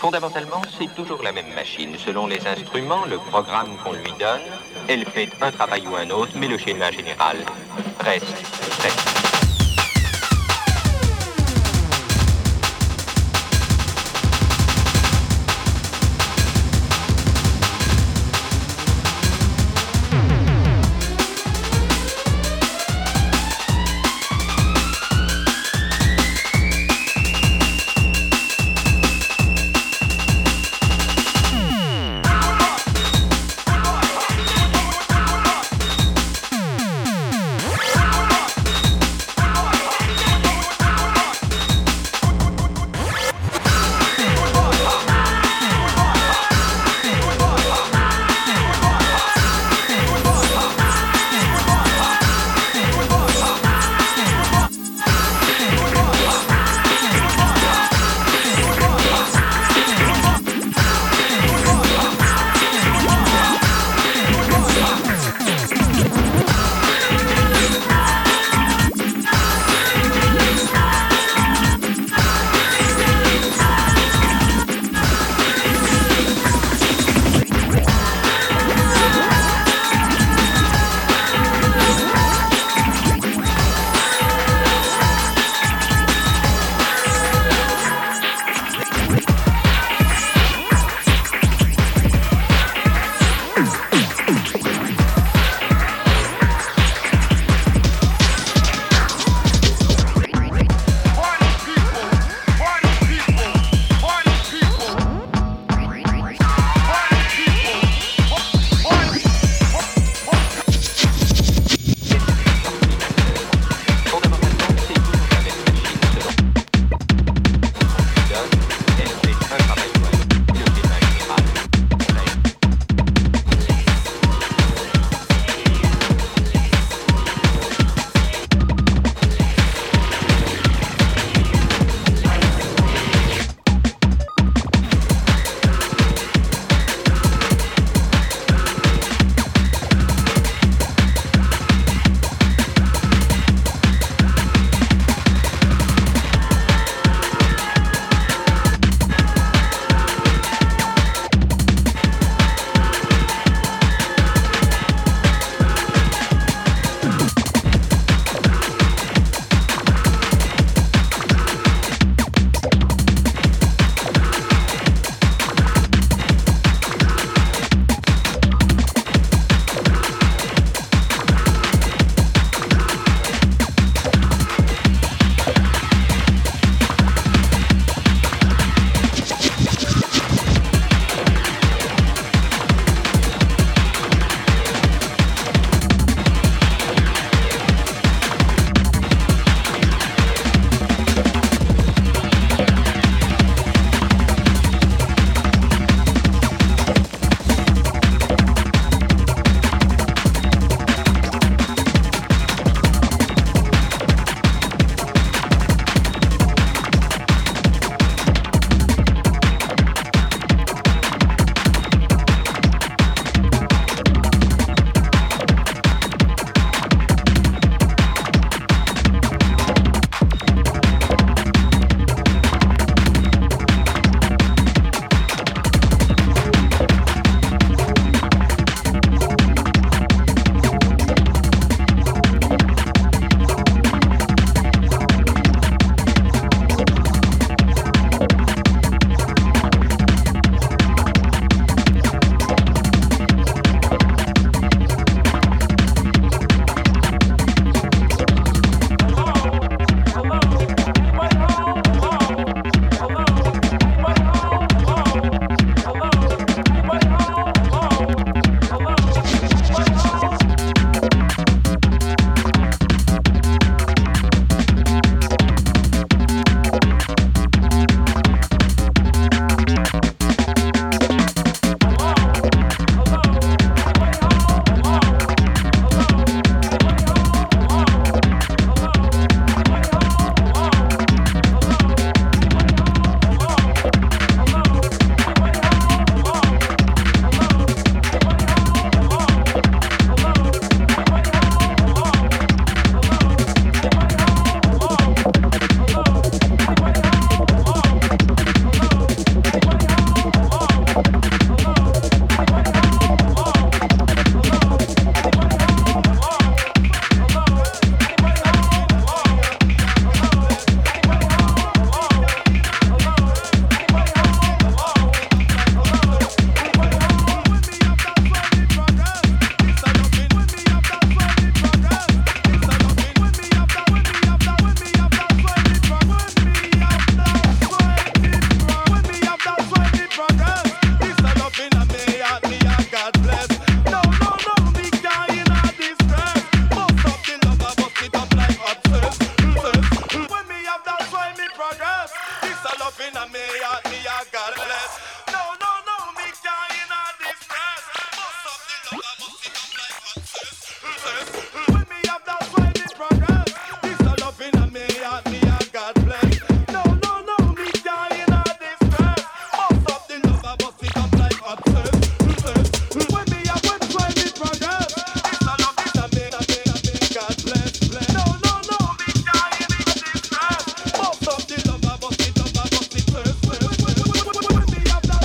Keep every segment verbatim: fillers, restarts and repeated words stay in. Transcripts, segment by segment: Fondamentalement, c'est toujours la même machine. Selon les instruments, le programme qu'on lui donne, elle fait un travail ou un autre, mais le schéma général reste, reste. up in a me at me a godless. No, no, no, me can't in a this mess. Bust up the love, I bust it up like hot sauce. When me up, that's why me progress. This up in a me at me a godless. No, no, no, me can't in a this mess. Bust up the love, I bust it up like hot sauce. When me up, that's why me progress. This up in a me at me a godless. No, no, no, me can't in a this mess. Bust up the love, I bust it up, I bust it first. When me up,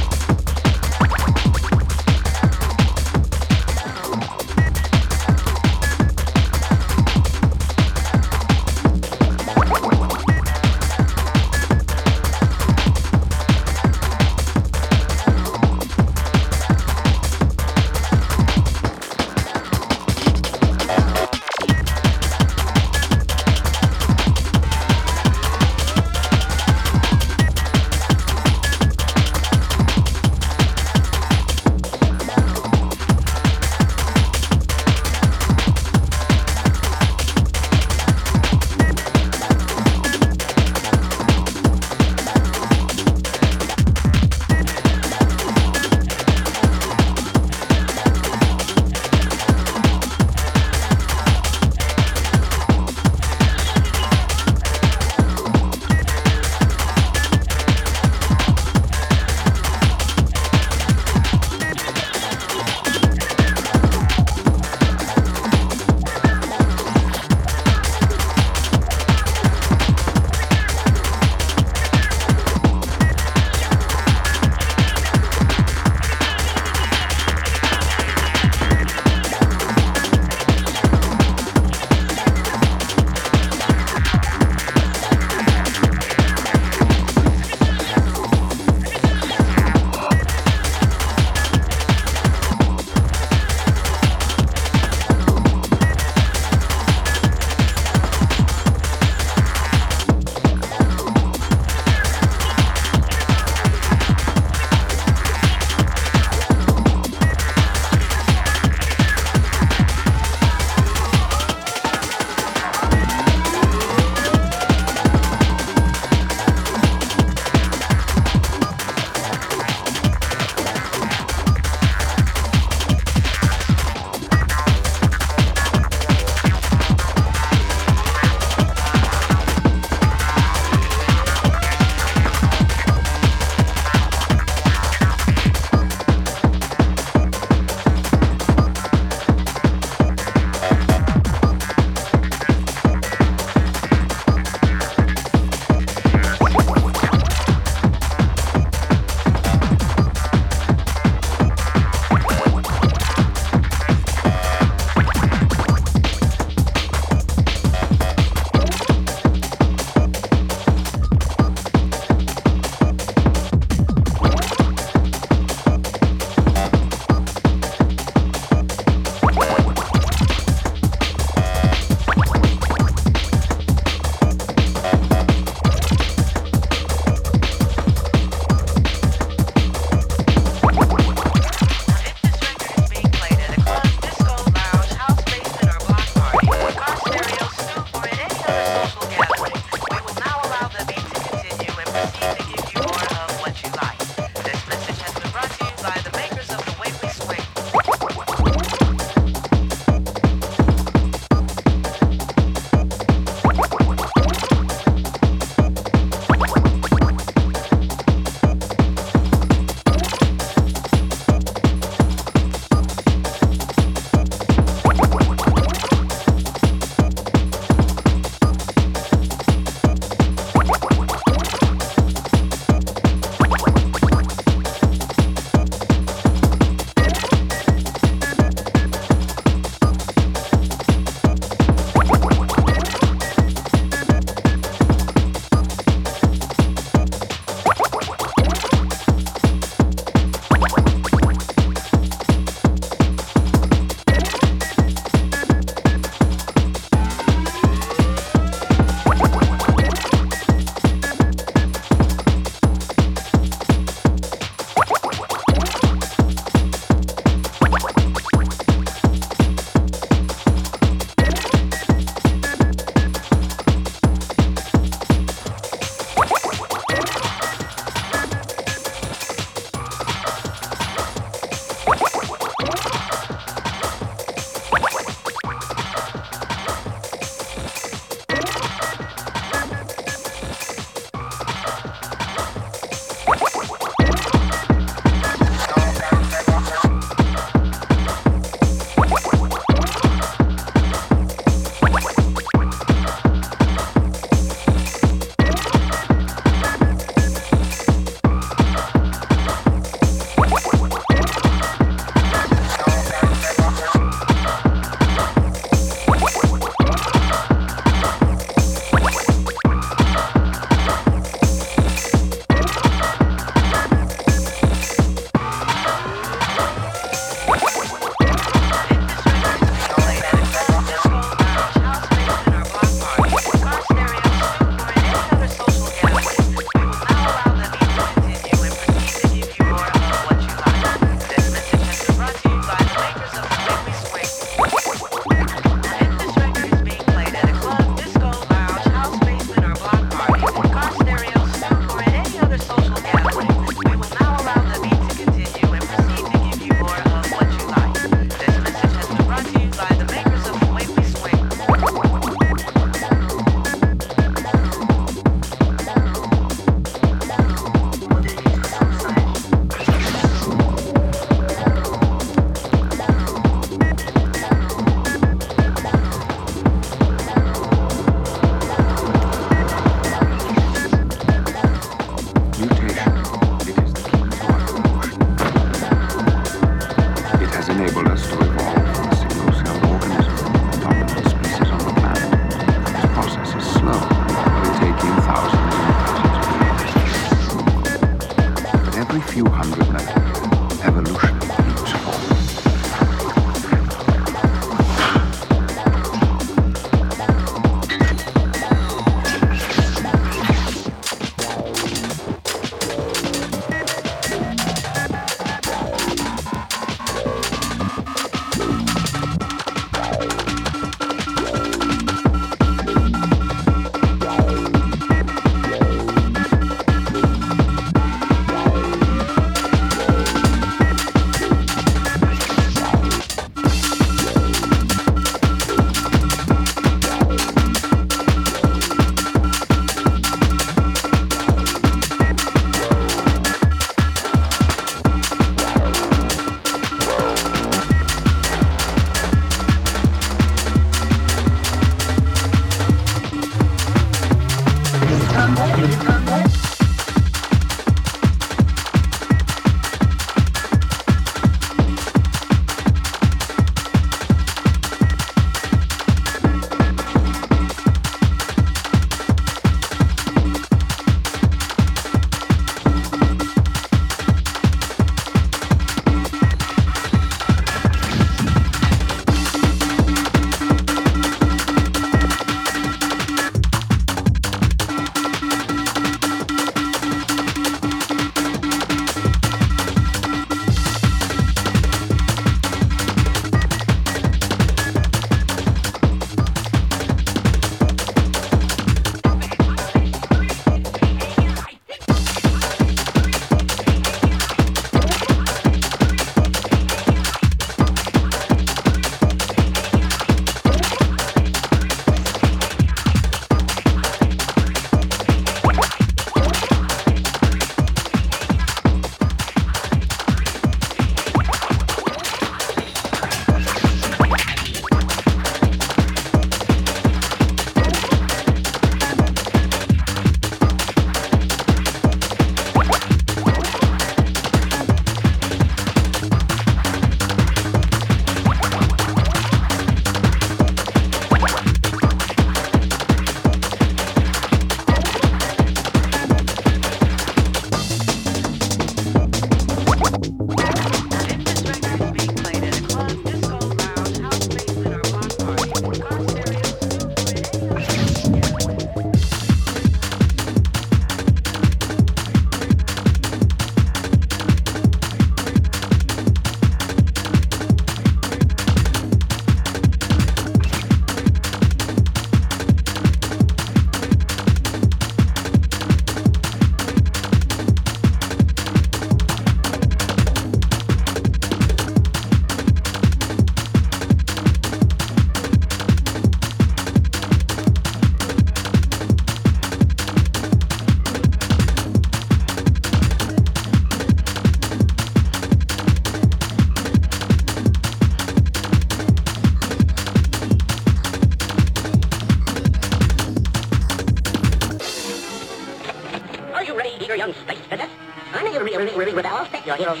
your heroes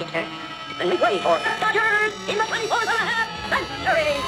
and the way for Dodgers in the twenty-fourth and a half century.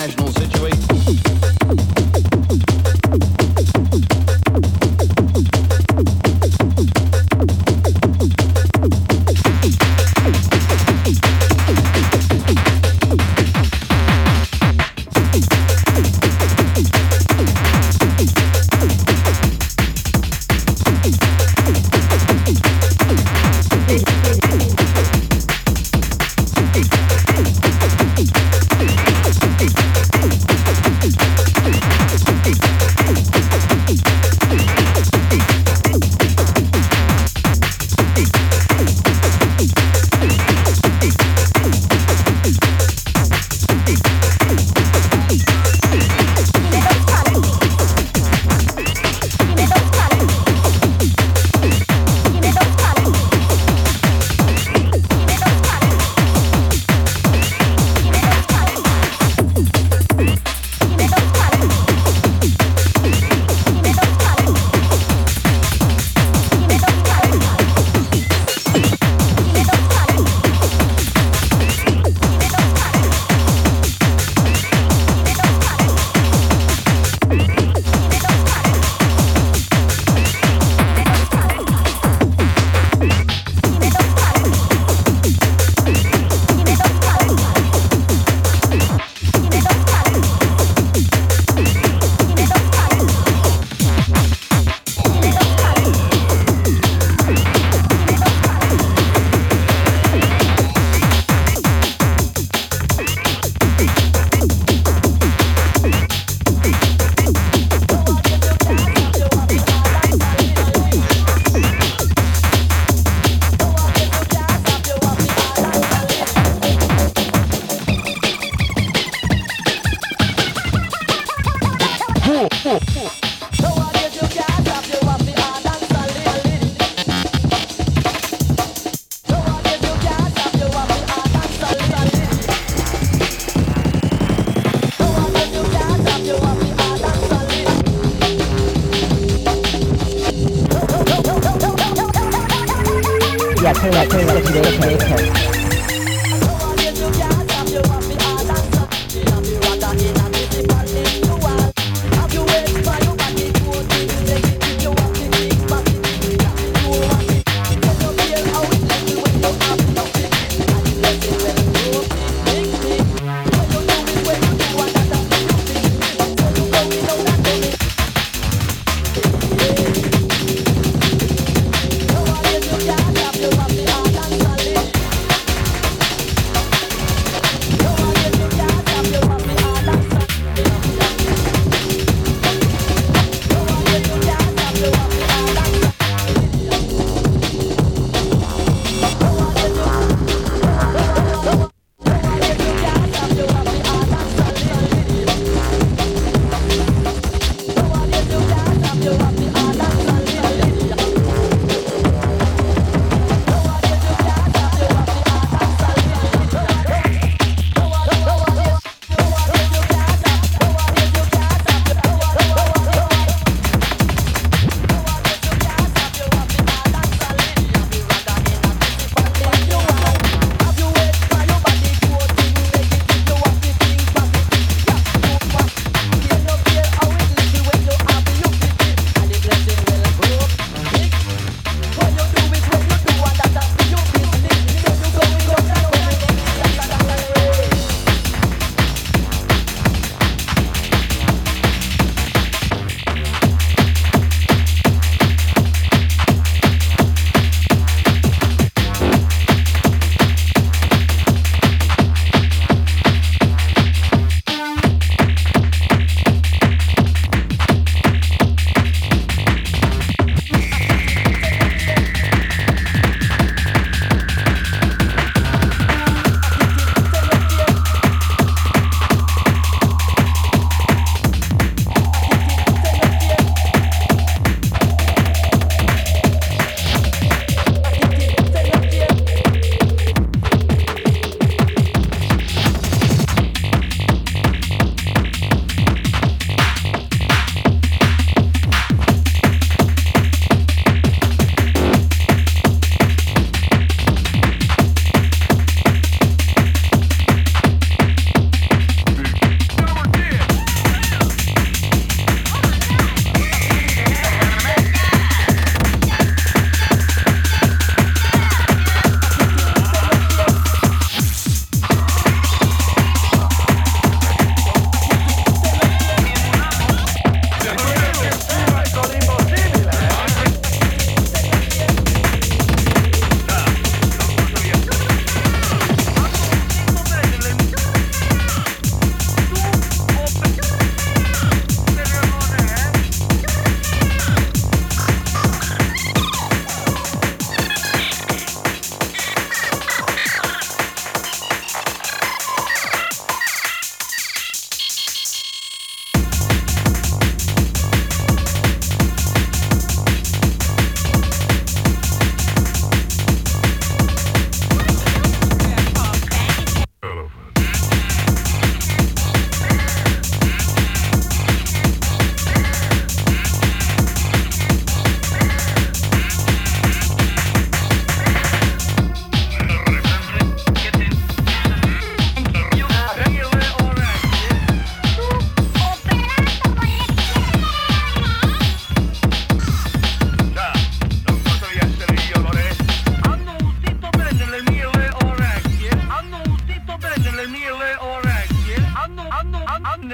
national situation.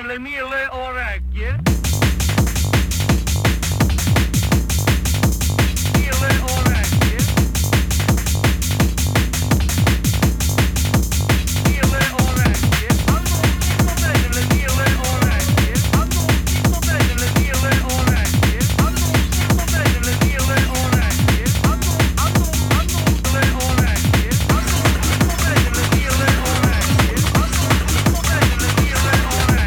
nelle mie orecchie. Mille orecchie. Mille orecchie. Hanno udito bene le mie orecchie. Hanno udito bene le mie orecchie. Hanno udito bene le mie orecchie. Hanno hanno hanno udito le orecchie. Hanno udito bene le mie orecchie. Hanno udito bene le mie orecchie. Hanno udito bene le mie orecchie.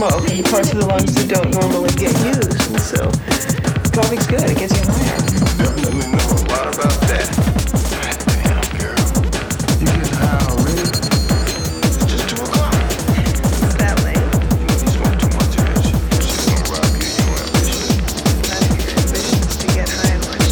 well, parts of the lungs that don't normally get used, and so coffee's good, it gets you higher. You definitely know a lot about that. Damn, girl. You get high already? It's just two o'clock. It's that late. You know, you smoke too much ambition. She's gonna rob you of your ambition. Not of your ambitions to get high and watch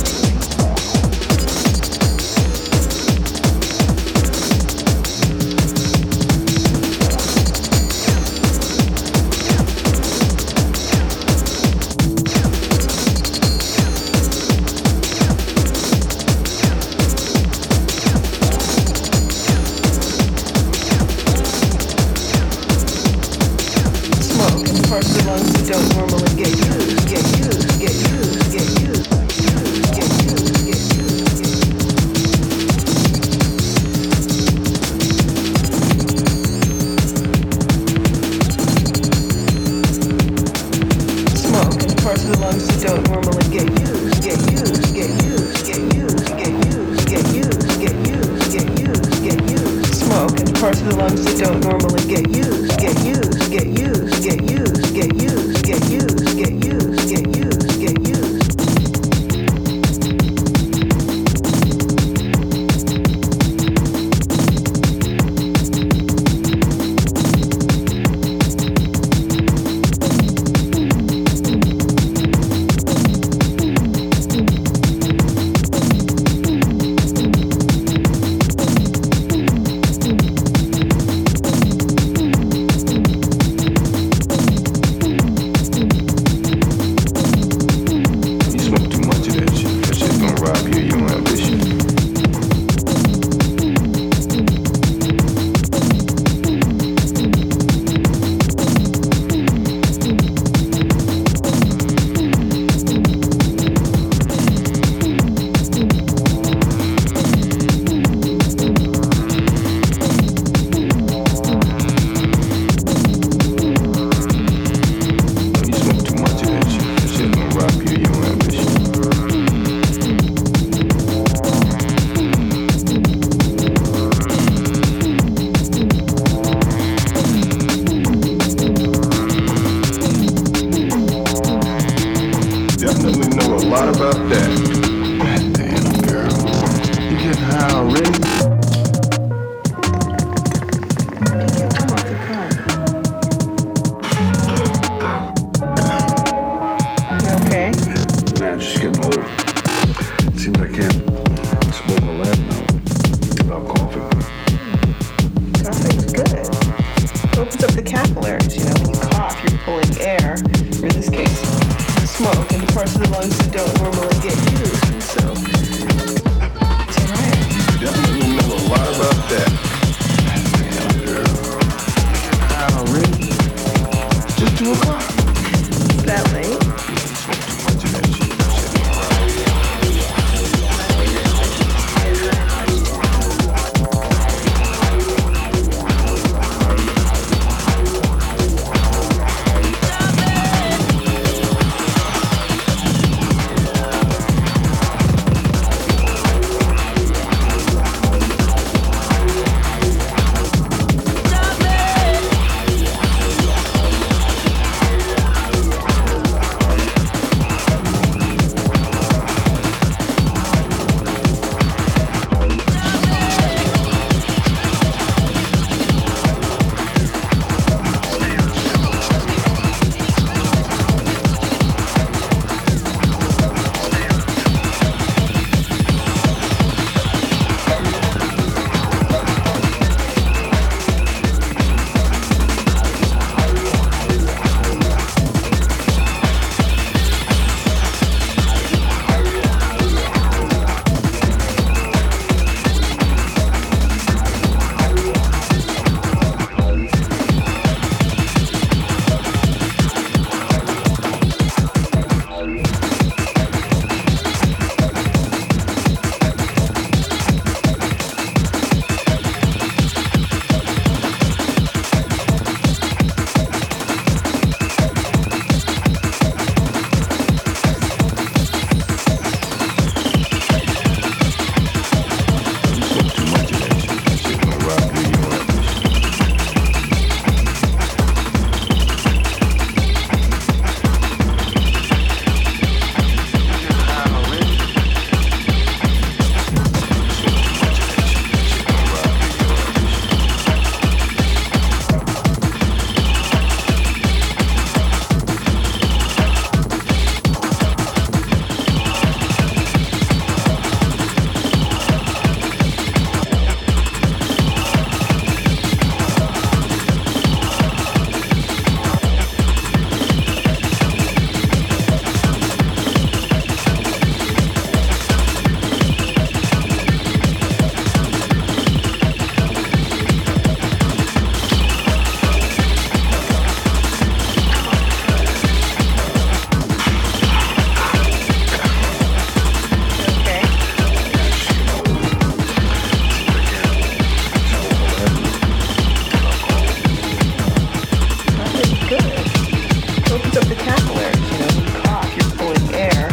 opens up the capillaries, you know, when you cough, you're pulling air,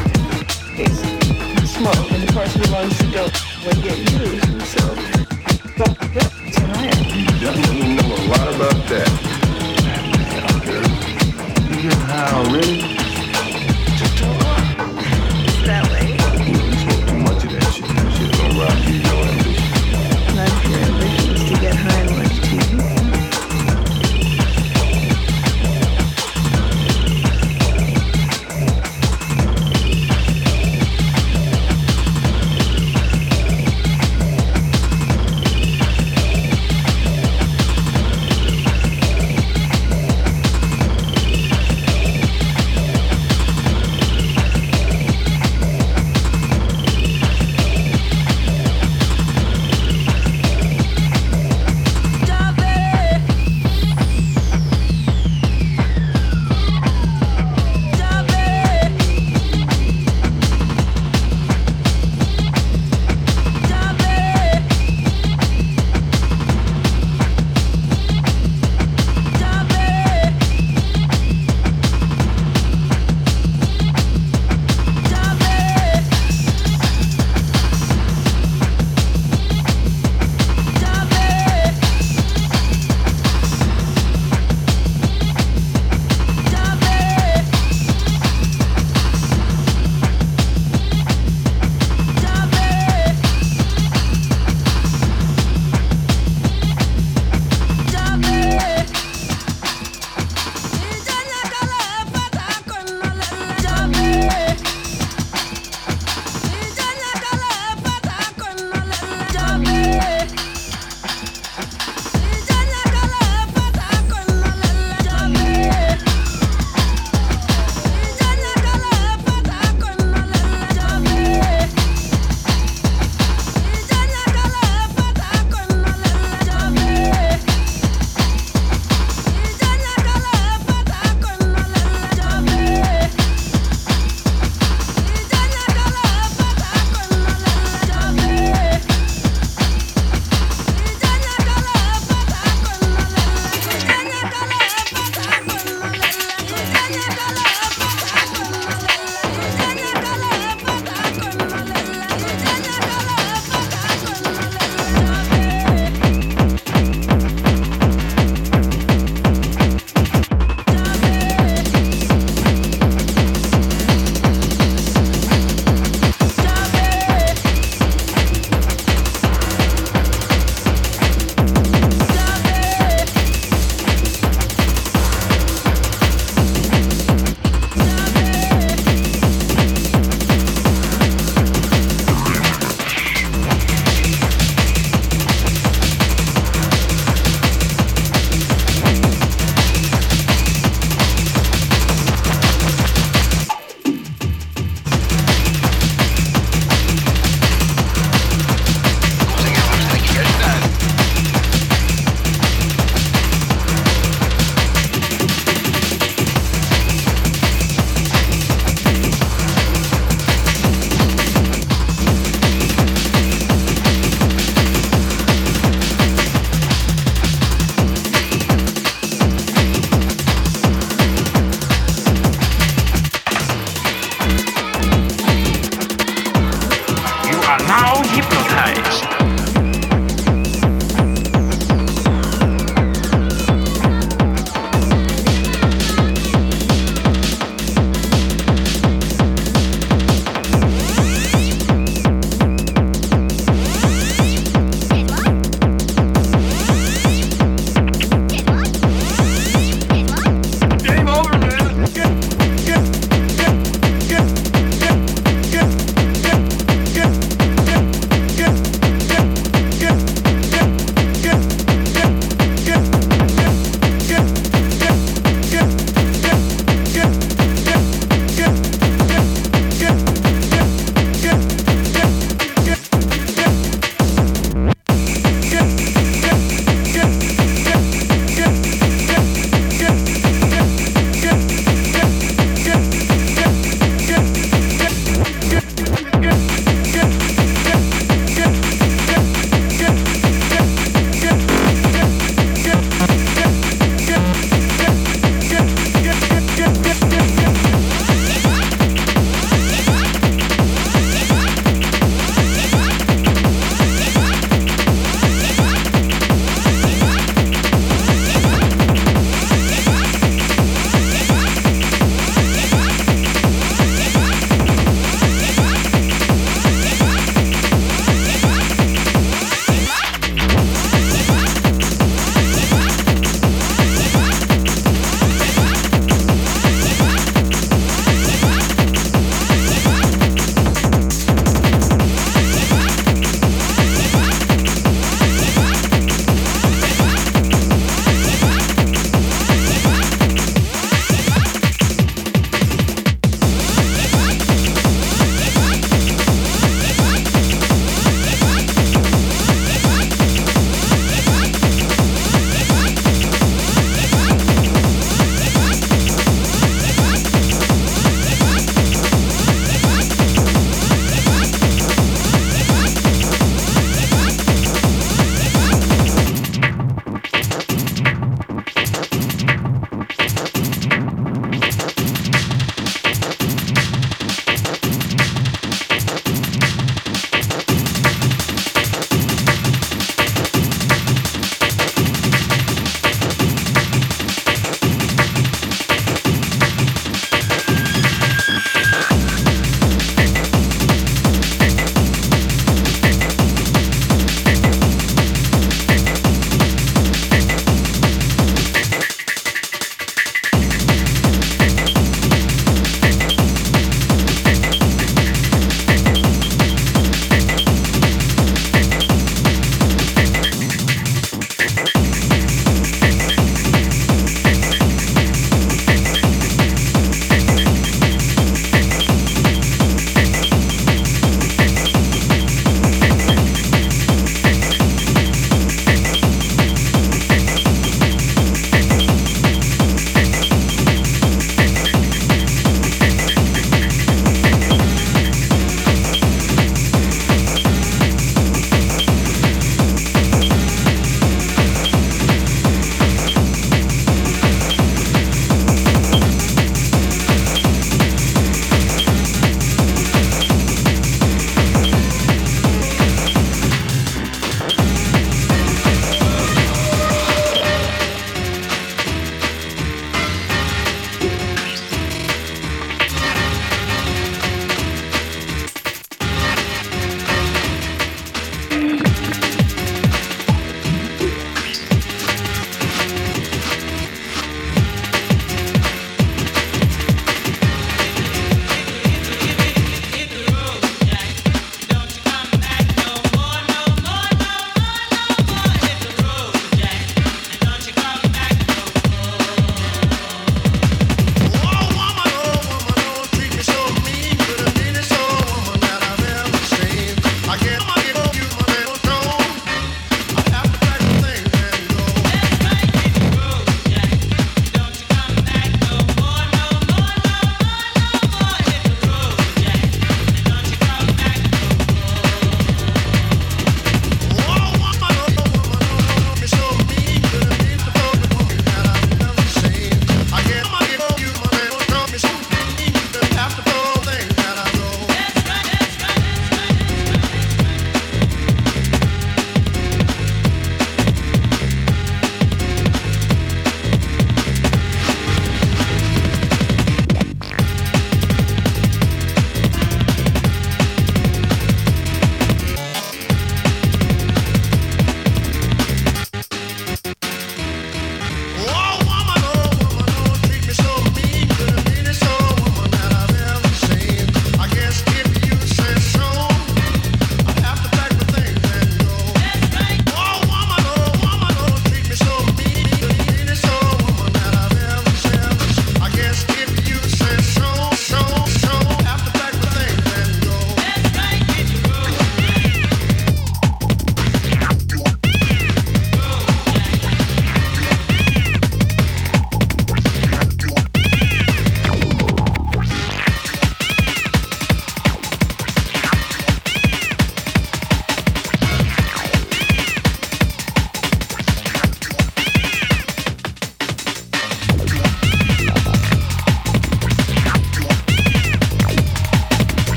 it's smoke, and the parts of the lungs that don't really get used, and so, but, but it's an iron. You definitely know a lot about that. You get high already? Just don't walk. It's that way. You smoke too much of that shit, that shit's gonna rock you, you know that shit. Not your ambition is to get high and watch T V.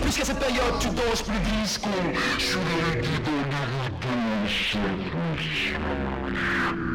puisque cette période tu danses plus disco sur les guides de la révolution.